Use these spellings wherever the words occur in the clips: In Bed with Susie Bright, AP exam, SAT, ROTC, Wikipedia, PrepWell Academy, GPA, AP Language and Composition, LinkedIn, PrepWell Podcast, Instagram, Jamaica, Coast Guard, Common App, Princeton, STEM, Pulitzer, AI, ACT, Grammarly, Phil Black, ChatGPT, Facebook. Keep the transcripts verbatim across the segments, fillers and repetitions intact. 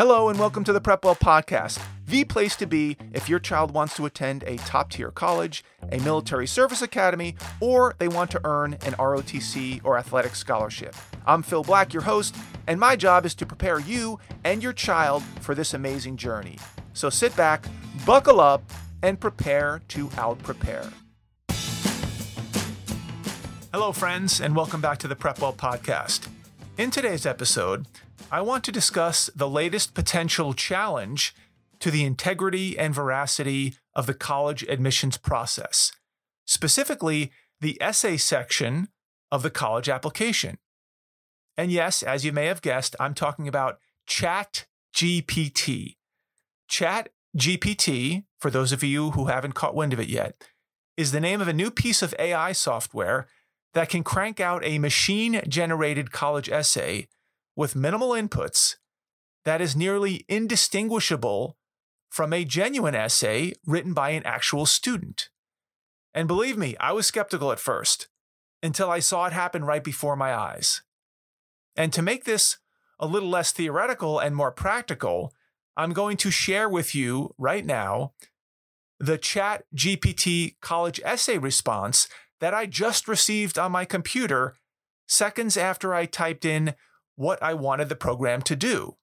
Hello and welcome to the PrepWell Podcast, the place to be if your child wants to attend a top-tier college, a military service academy, or they want to earn an R O T C or athletic scholarship. I'm Phil Black, your host, and my job is to prepare you and your child for this amazing journey. So sit back, buckle up, and prepare to out-prepare. Hello, friends, and welcome back to the PrepWell Podcast. In today's episode, I want to discuss the latest potential challenge to the integrity and veracity of the college admissions process, specifically the essay section of the college application. And yes, as you may have guessed, I'm talking about ChatGPT. ChatGPT, for those of you who haven't caught wind of it yet, is the name of a new piece of A I software that can crank out a machine-generated college essay with minimal inputs that is nearly indistinguishable from a genuine essay written by an actual student. And believe me, I was skeptical at first until I saw it happen right before my eyes. And to make this a little less theoretical and more practical, I'm going to share with you right now the ChatGPT college essay response that I just received on my computer seconds after I typed in what I wanted the program to do.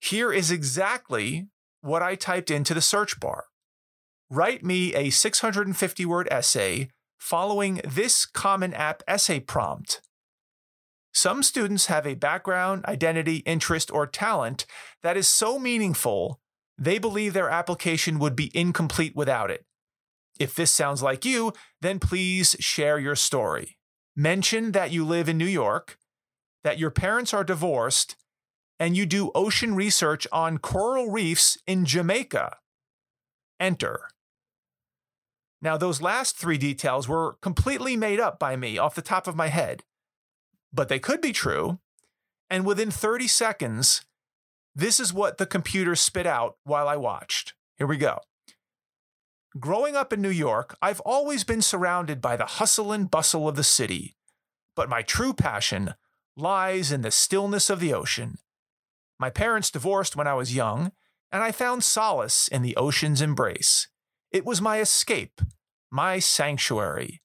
Here is exactly what I typed into the search bar. Write me a six hundred fifty word essay following this Common App essay prompt. Some students have a background, identity, interest, or talent that is so meaningful, they believe their application would be incomplete without it. If this sounds like you, then please share your story. Mention that you live in New York, that your parents are divorced, and you do ocean research on coral reefs in Jamaica. Enter. Now, those last three details were completely made up by me off the top of my head, but they could be true. And within thirty seconds, this is what the computer spit out while I watched. Here we go. Growing up in New York, I've always been surrounded by the hustle and bustle of the city, but my true passion lies in the stillness of the ocean. My parents divorced when I was young, and I found solace in the ocean's embrace. It was my escape, my sanctuary.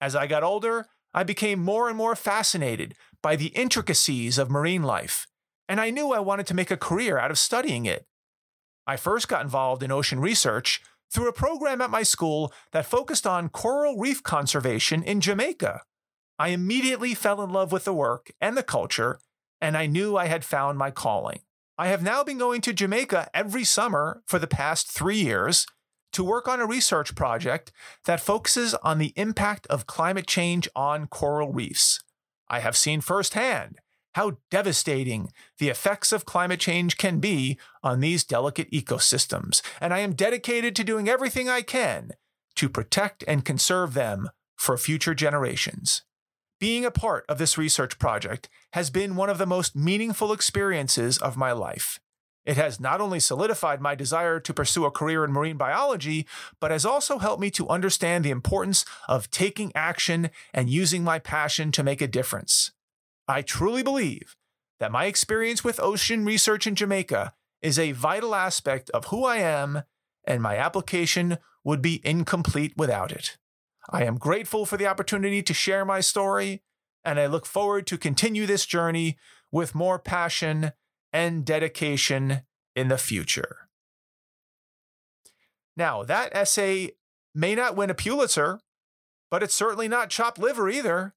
As I got older, I became more and more fascinated by the intricacies of marine life, and I knew I wanted to make a career out of studying it. I first got involved in ocean research through a program at my school that focused on coral reef conservation in Jamaica. I immediately fell in love with the work and the culture, and I knew I had found my calling. I have now been going to Jamaica every summer for the past three years to work on a research project that focuses on the impact of climate change on coral reefs. I have seen firsthand how devastating the effects of climate change can be on these delicate ecosystems, and I am dedicated to doing everything I can to protect and conserve them for future generations. Being a part of this research project has been one of the most meaningful experiences of my life. It has not only solidified my desire to pursue a career in marine biology, but has also helped me to understand the importance of taking action and using my passion to make a difference. I truly believe that my experience with ocean research in Jamaica is a vital aspect of who I am, and my application would be incomplete without it. I am grateful for the opportunity to share my story, and I look forward to continue this journey with more passion and dedication in the future. Now, that essay may not win a Pulitzer, but it's certainly not chopped liver either.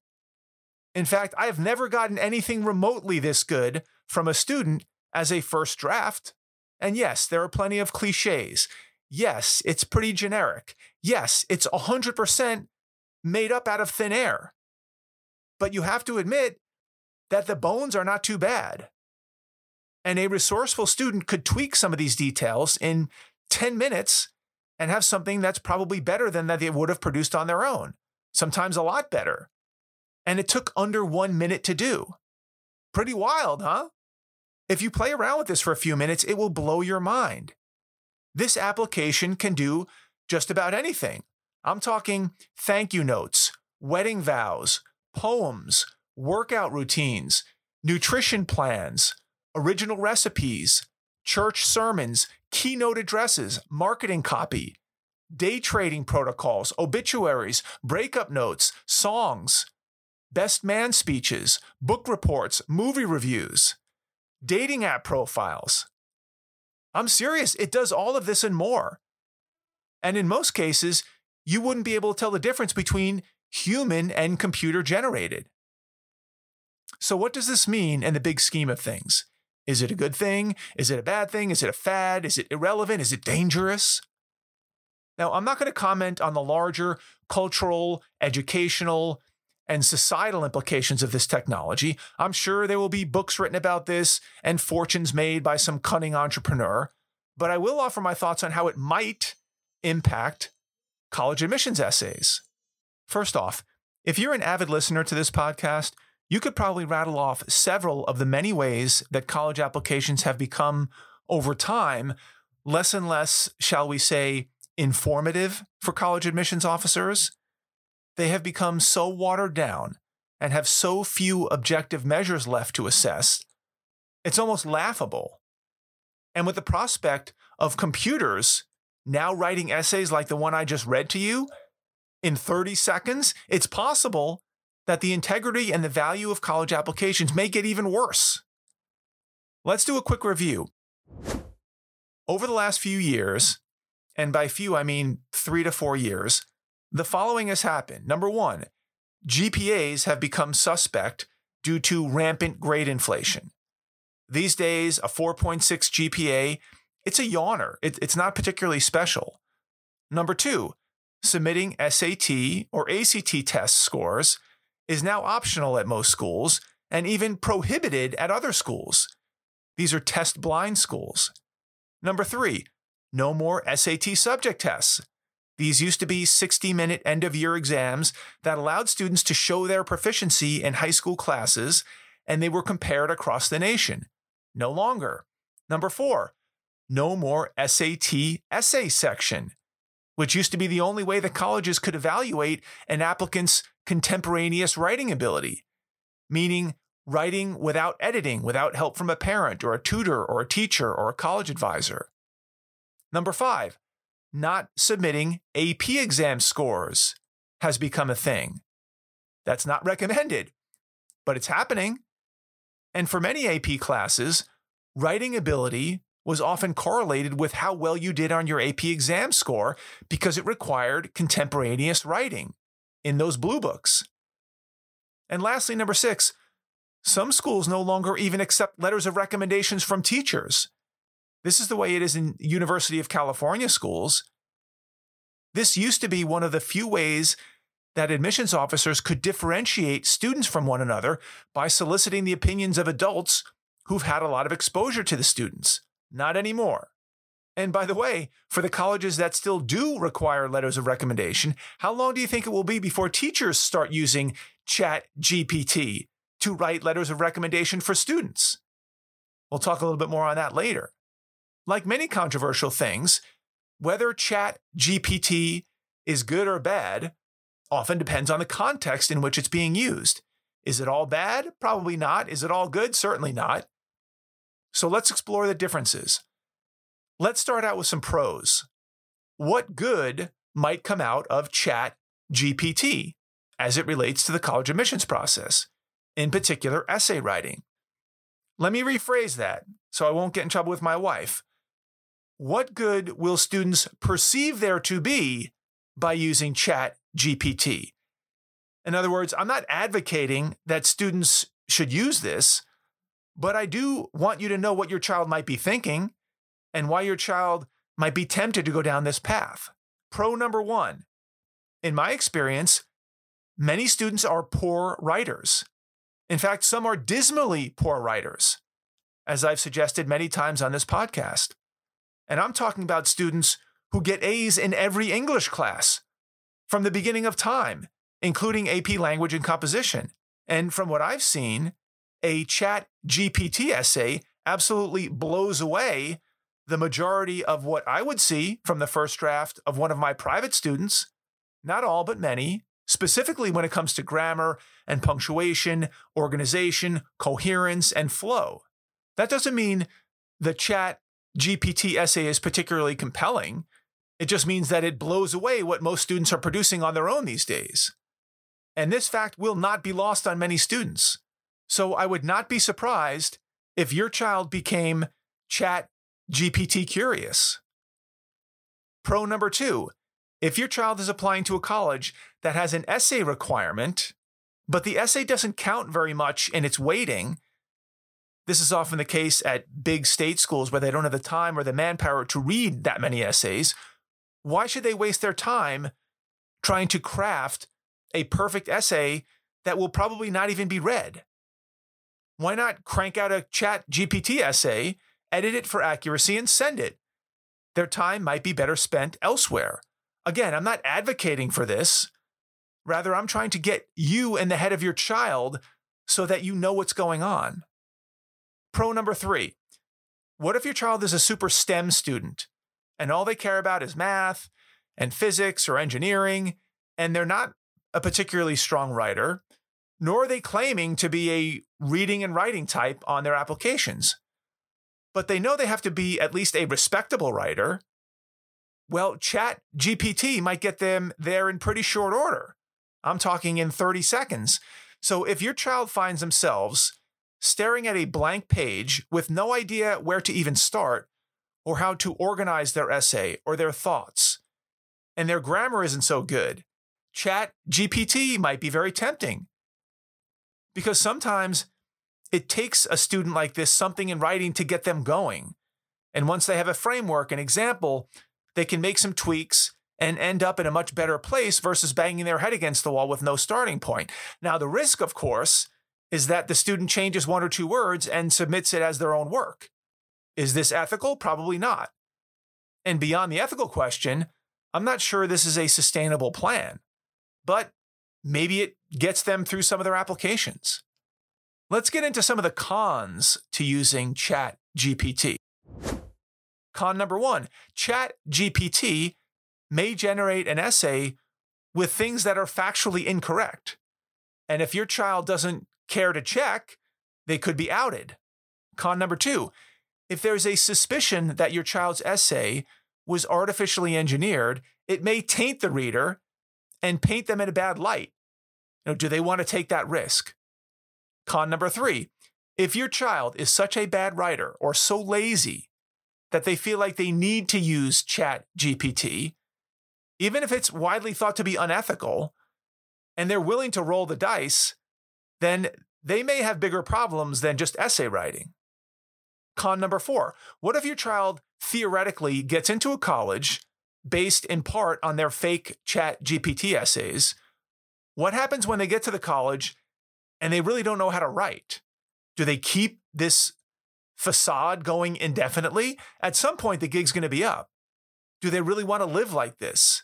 In fact, I have never gotten anything remotely this good from a student as a first draft. And yes, there are plenty of cliches. Yes, it's pretty generic. Yes, it's one hundred percent made up out of thin air. But you have to admit that the bones are not too bad. And a resourceful student could tweak some of these details in ten minutes and have something that's probably better than that they would have produced on their own, sometimes a lot better. And it took under one minute to do. Pretty wild, huh? If you play around with this for a few minutes, it will blow your mind. This application can do just about anything. I'm talking thank you notes, wedding vows, poems, workout routines, nutrition plans, original recipes, church sermons, keynote addresses, marketing copy, day trading protocols, obituaries, breakup notes, songs, best man speeches, book reports, movie reviews, dating app profiles. I'm serious. It does all of this and more. And in most cases, you wouldn't be able to tell the difference between human and computer generated. So what does this mean in the big scheme of things? Is it a good thing? Is it a bad thing? Is it a fad? Is it irrelevant? Is it dangerous? Now, I'm not going to comment on the larger cultural, educational, and societal implications of this technology. I'm sure there will be books written about this and fortunes made by some cunning entrepreneur, but I will offer my thoughts on how it might impact college admissions essays. First off, if you're an avid listener to this podcast, you could probably rattle off several of the many ways that college applications have become, over time, less and less, shall we say, informative for college admissions officers. They have become so watered down and have so few objective measures left to assess, it's almost laughable. And with the prospect of computers now writing essays like the one I just read to you in thirty seconds, it's possible that the integrity and the value of college applications may get even worse. Let's do a quick review. Over the last few years, and by few I mean three to four years, the following has happened. Number one, G P As have become suspect due to rampant grade inflation. These days, a four point six G P A, it's a yawner. It, it's not particularly special. Number two, submitting S A T or A C T test scores is now optional at most schools and even prohibited at other schools. These are test-blind schools. Number three, no more S A T subject tests. These used to be sixty-minute end-of-year exams that allowed students to show their proficiency in high school classes, and they were compared across the nation. No longer. Number four, no more S A T essay section, which used to be the only way that colleges could evaluate an applicant's contemporaneous writing ability, meaning writing without editing, without help from a parent or a tutor or a teacher or a college advisor. Number five, not submitting A P exam scores has become a thing. That's not recommended, but it's happening. And for many A P classes, writing ability was often correlated with how well you did on your A P exam score because it required contemporaneous writing in those blue books. And lastly, number six, some schools no longer even accept letters of recommendations from teachers. This is the way it is in University of California schools. This used to be one of the few ways that admissions officers could differentiate students from one another by soliciting the opinions of adults who've had a lot of exposure to the students. Not anymore. And by the way, for the colleges that still do require letters of recommendation, how long do you think it will be before teachers start using ChatGPT to write letters of recommendation for students? We'll talk a little bit more on that later. Like many controversial things, whether ChatGPT is good or bad often depends on the context in which it's being used. Is it all bad? Probably not. Is it all good? Certainly not. So let's explore the differences. Let's start out with some pros. What good might come out of ChatGPT as it relates to the college admissions process, in particular essay writing? Let me rephrase that so I won't get in trouble with my wife. What good will students perceive there to be by using ChatGPT? In other words, I'm not advocating that students should use this, but I do want you to know what your child might be thinking and why your child might be tempted to go down this path. Pro number one, in my experience, many students are poor writers. In fact, some are dismally poor writers, as I've suggested many times on this podcast. And I'm talking about students who get A's in every English class from the beginning of time, including A P Language and Composition. And from what I've seen, a ChatGPT essay absolutely blows away the majority of what I would see from the first draft of one of my private students, not all but many, specifically when it comes to grammar and punctuation, organization, coherence, and flow. That doesn't mean the chat G P T essay is particularly compelling. It just means that it blows away what most students are producing on their own these days. And this fact will not be lost on many students. So I would not be surprised if your child became Chat G P T curious. Pro number two, if your child is applying to a college that has an essay requirement, but the essay doesn't count very much in its weighting, this is often the case at big state schools where they don't have the time or the manpower to read that many essays, why should they waste their time trying to craft a perfect essay that will probably not even be read? Why not crank out a Chat G P T essay, edit it for accuracy, and send it? Their time might be better spent elsewhere. Again, I'm not advocating for this. Rather, I'm trying to get you in the head of your child so that you know what's going on. Pro number three, what if your child is a super STEM student and all they care about is math and physics or engineering, and they're not a particularly strong writer, nor are they claiming to be a reading and writing type on their applications, but they know they have to be at least a respectable writer? Well, Chat G P T might get them there in pretty short order. I'm talking in thirty seconds. So if your child finds themselves staring at a blank page with no idea where to even start or how to organize their essay or their thoughts, and their grammar isn't so good, Chat G P T might be very tempting. Because sometimes it takes a student like this something in writing to get them going. And once they have a framework, an example, they can make some tweaks and end up in a much better place versus banging their head against the wall with no starting point. Now, the risk, of course, is that the student changes one or two words and submits it as their own work. Is this ethical? Probably not. And beyond the ethical question, I'm not sure this is a sustainable plan. But maybe it gets them through some of their applications. Let's get into some of the cons to using Chat G P T. Con number one, Chat G P T may generate an essay with things that are factually incorrect. And if your child doesn't care to check, they could be outed. Con number two, if there's a suspicion that your child's essay was artificially engineered, it may taint the reader and paint them in a bad light. You know, do they want to take that risk? Con number three, if your child is such a bad writer or so lazy that they feel like they need to use Chat G P T, even if it's widely thought to be unethical, and they're willing to roll the dice, then they may have bigger problems than just essay writing. Con number four, what if your child theoretically gets into a college based in part on their fake Chat G P T essays? What happens when they get to the college and they really don't know how to write? Do they keep this facade going indefinitely? At some point, the gig's going to be up. Do they really want to live like this?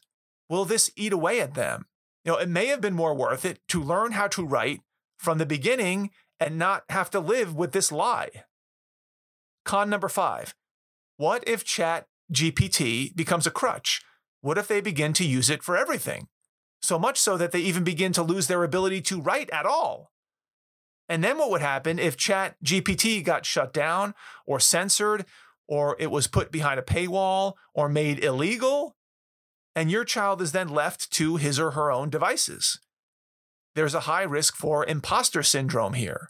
Will this eat away at them? You know, it may have been more worth it to learn how to write from the beginning and not have to live with this lie. Con number five, what if Chat G P T becomes a crutch? What if they begin to use it for everything? So much so that they even begin to lose their ability to write at all. And then what would happen if Chat G P T got shut down or censored, or it was put behind a paywall or made illegal, and your child is then left to his or her own devices? There's a high risk for imposter syndrome here.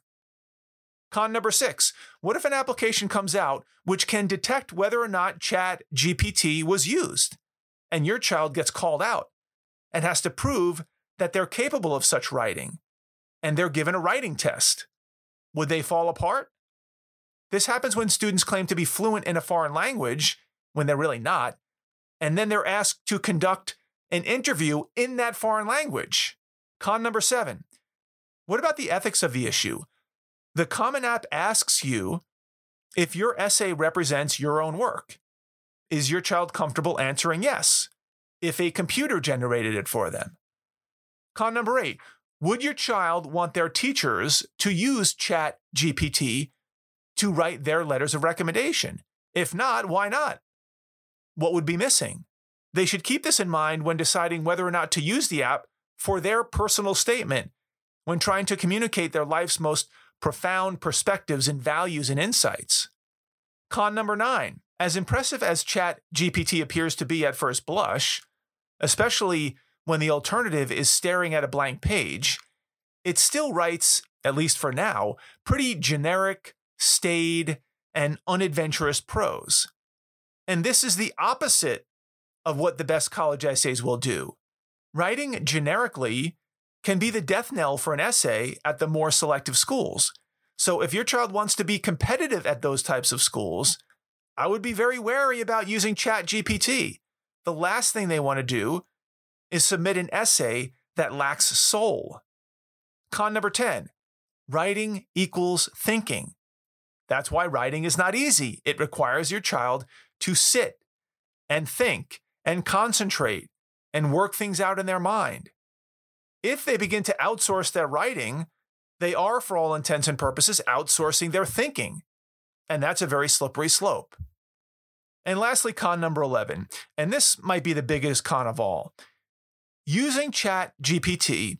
Con number six, what if an application comes out which can detect whether or not Chat G P T was used, and your child gets called out and has to prove that they're capable of such writing, and they're given a writing test? Would they fall apart? This happens when students claim to be fluent in a foreign language, when they're really not, and then they're asked to conduct an interview in that foreign language. Con number seven, what about the ethics of the issue? The Common App asks you if your essay represents your own work. Is your child comfortable answering yes if a computer generated it for them? Con number eight, would your child want their teachers to use Chat G P T to write their letters of recommendation? If not, why not? What would be missing? They should keep this in mind when deciding whether or not to use the app for their personal statement when trying to communicate their life's most profound perspectives and values and insights. Con number nine, As impressive as ChatGPT appears to be at first blush, especially when the alternative is staring at a blank page, it still writes, at least for now, pretty generic, staid, and unadventurous prose. And this is the opposite of what the best college essays will do. Writing generically can be the death knell for an essay at the more selective schools. So if your child wants to be competitive at those types of schools, I would be very wary about using ChatGPT. The last thing they want to do is submit an essay that lacks soul. Con number ten, writing equals thinking. That's why writing is not easy. It requires your child to sit and think and concentrate and work things out in their mind. If they begin to outsource their writing, they are, for all intents and purposes, outsourcing their thinking. And that's a very slippery slope. And lastly, con number eleven, and this might be the biggest con of all. Using ChatGPT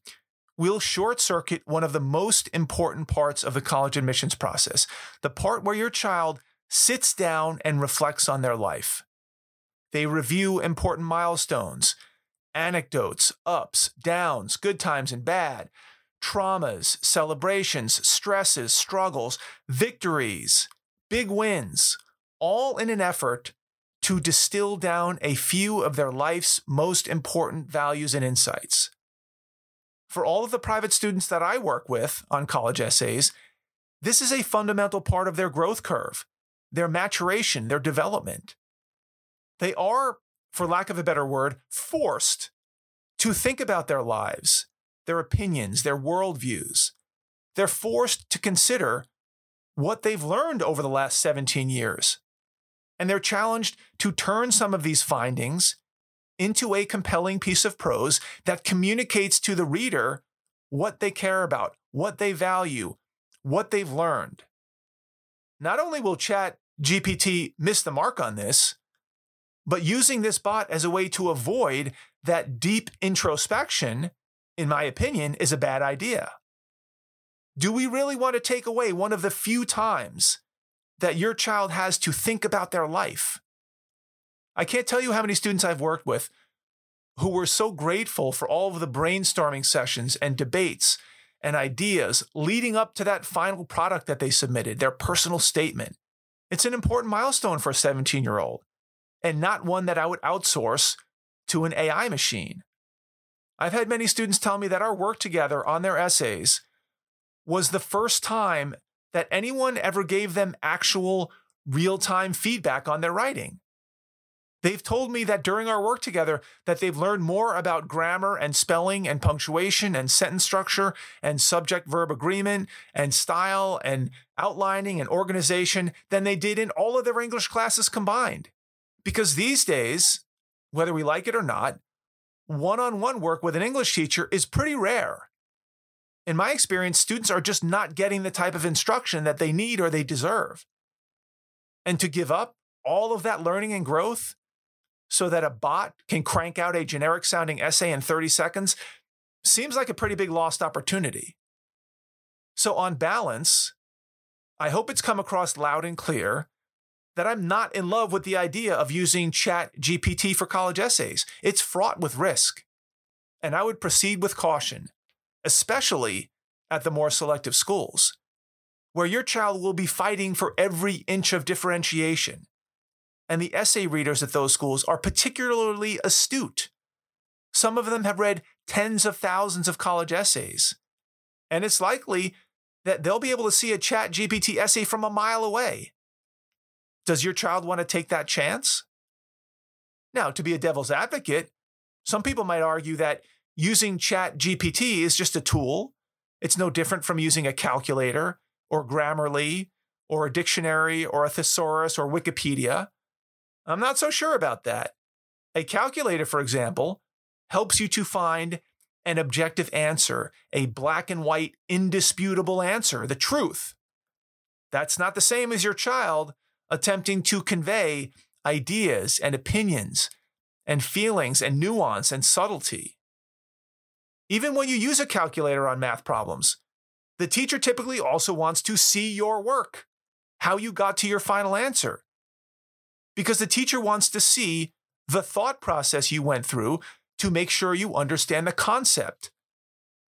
will short-circuit one of the most important parts of the college admissions process, the part where your child sits down and reflects on their life. They review important milestones, anecdotes, ups, downs, good times and bad, traumas, celebrations, stresses, struggles, victories, big wins, all in an effort to distill down a few of their life's most important values and insights. For all of the private students that I work with on college essays, this is a fundamental part of their growth curve, their maturation, their development. They are, for lack of a better word, forced to think about their lives, their opinions, their worldviews. They're forced to consider what they've learned over the last seventeen years. And they're challenged to turn some of these findings into a compelling piece of prose that communicates to the reader what they care about, what they value, what they've learned. Not only will ChatGPT miss the mark on this, but using this bot as a way to avoid that deep introspection, in my opinion, is a bad idea. Do we really want to take away one of the few times that your child has to think about their life? I can't tell you how many students I've worked with who were so grateful for all of the brainstorming sessions and debates and ideas leading up to that final product that they submitted, their personal statement. It's an important milestone for a seventeen-year-old, and not one that I would outsource to an A I machine. I've had many students tell me that our work together on their essays was the first time that anyone ever gave them actual real-time feedback on their writing. They've told me that during our work together that they've learned more about grammar and spelling and punctuation and sentence structure and subject-verb agreement and style and outlining and organization than they did in all of their English classes combined. Because these days, whether we like it or not, one-on-one work with an English teacher is pretty rare. In my experience, students are just not getting the type of instruction that they need or they deserve. And to give up all of that learning and growth so that a bot can crank out a generic-sounding essay in thirty seconds seems like a pretty big lost opportunity. So on balance, I hope it's come across loud and clear that I'm not in love with the idea of using ChatGPT for college essays. It's fraught with risk, and I would proceed with caution, especially at the more selective schools, where your child will be fighting for every inch of differentiation. And the essay readers at those schools are particularly astute. Some of them have read tens of thousands of college essays. And it's likely that they'll be able to see a ChatGPT essay from a mile away. Does your child want to take that chance? Now, to be a devil's advocate, some people might argue that using ChatGPT is just a tool. It's no different from using a calculator or Grammarly or a dictionary or a thesaurus or Wikipedia. I'm not so sure about that. A calculator, for example, helps you to find an objective answer, a black and white, indisputable answer, the truth. That's not the same as your child attempting to convey ideas and opinions and feelings and nuance and subtlety. Even when you use a calculator on math problems, the teacher typically also wants to see your work, how you got to your final answer. because the teacher wants to see the thought process you went through to make sure you understand the concept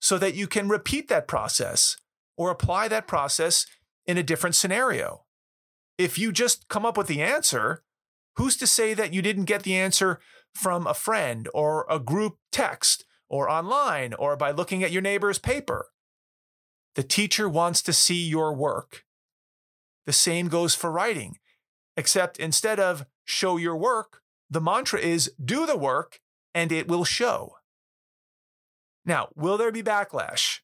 so that you can repeat that process or apply that process in a different scenario. If you just come up with the answer, who's to say that you didn't get the answer from a friend or a group text or online or by looking at your neighbor's paper? The teacher wants to see your work. The same goes for writing, except instead of show your work, the mantra is do the work and it will show. Now, will there be backlash?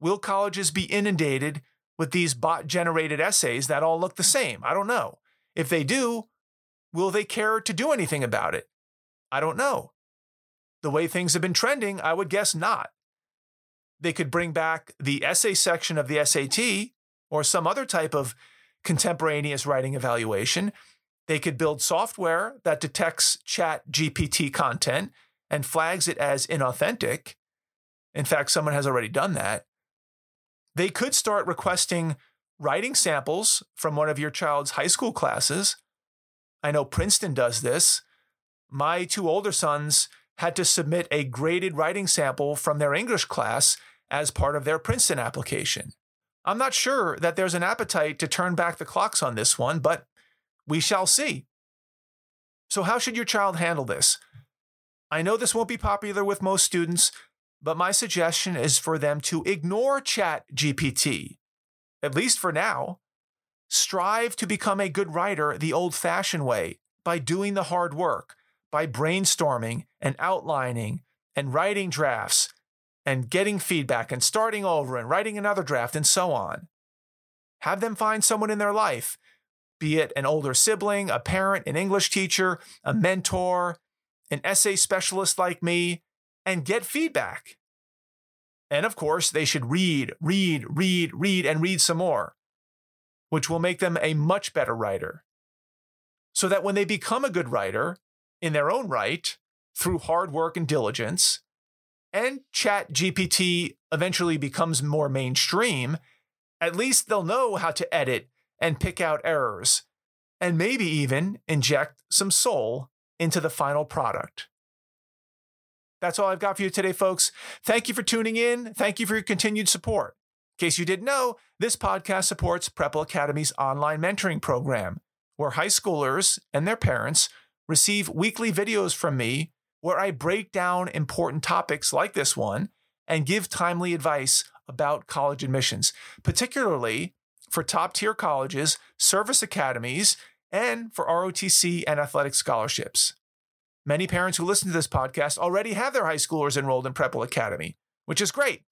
Will colleges be inundated with these bot-generated essays that all look the same? I don't know. If they do, will they care to do anything about it? I don't know. The way things have been trending, I would guess not. They could bring back the essay section of the S A T or some other type of contemporaneous writing evaluation. They could build software that detects Chat G P T content and flags it as inauthentic. In fact, someone has already done that. They could start requesting writing samples from one of your child's high school classes. I know Princeton does this. My two older sons had to submit a graded writing sample from their English class as part of their Princeton application. I'm not sure that there's an appetite to turn back the clocks on this one, but we shall see. So how should your child handle this? I know this won't be popular with most students, but my suggestion is for them to ignore Chat G P T, at least for now. Strive to become a good writer the old-fashioned way, by doing the hard work, by brainstorming and outlining and writing drafts and getting feedback and starting over and writing another draft and so on. Have them find someone in their life, be it an older sibling, a parent, an English teacher, a mentor, an essay specialist like me, and get feedback. And of course, they should read, read, read, read, and read some more, which will make them a much better writer. So that when they become a good writer, in their own right, through hard work and diligence, and Chat G P T eventually becomes more mainstream, at least they'll know how to edit and pick out errors, and maybe even inject some soul into the final product. That's all I've got for you today, folks. Thank you for tuning in. Thank you for your continued support. In case you didn't know, this podcast supports PrepWell Academy's online mentoring program, where high schoolers and their parents receive weekly videos from me where I break down important topics like this one and give timely advice about college admissions, particularly for top-tier colleges, service academies, and for R O T C and athletic scholarships. Many parents who listen to this podcast already have their high schoolers enrolled in PrepWell Academy, which is great.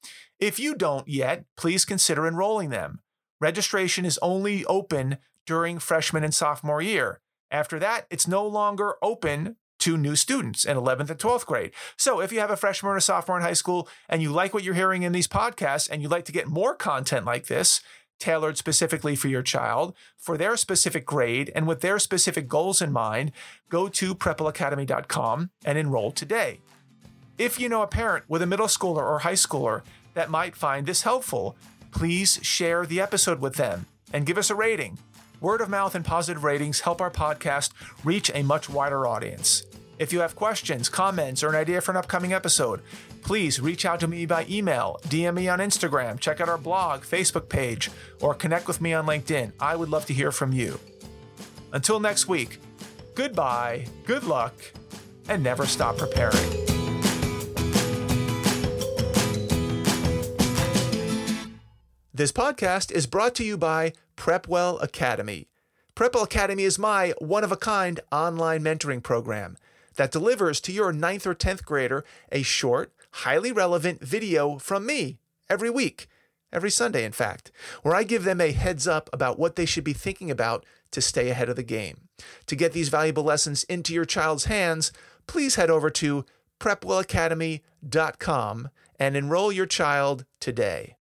If you don't yet, please consider enrolling them. Registration is only open during freshman and sophomore year. After that, it's no longer open to new students in eleventh and twelfth grade. So if you have a freshman or sophomore in high school and you like what you're hearing in these podcasts and you'd like to get more content like this, tailored specifically for your child, for their specific grade, and with their specific goals in mind, go to PrepWell Academy dot com and enroll today. If you know a parent with a middle schooler or high schooler that might find this helpful, please share the episode with them and give us a rating. Word of mouth and positive ratings help our podcast reach a much wider audience. If you have questions, comments, or an idea for an upcoming episode, please reach out to me by email, D M me on Instagram, check out our blog, Facebook page, or connect with me on LinkedIn. I would love to hear from you. Until next week, goodbye, good luck, and never stop preparing. This podcast is brought to you by PrepWell Academy. PrepWell Academy is my one-of-a-kind online mentoring program that delivers to your ninth or tenth grader a short, highly relevant video from me every week, every Sunday, in fact, where I give them a heads up about what they should be thinking about to stay ahead of the game. To get these valuable lessons into your child's hands, please head over to prep well academy dot com and enroll your child today.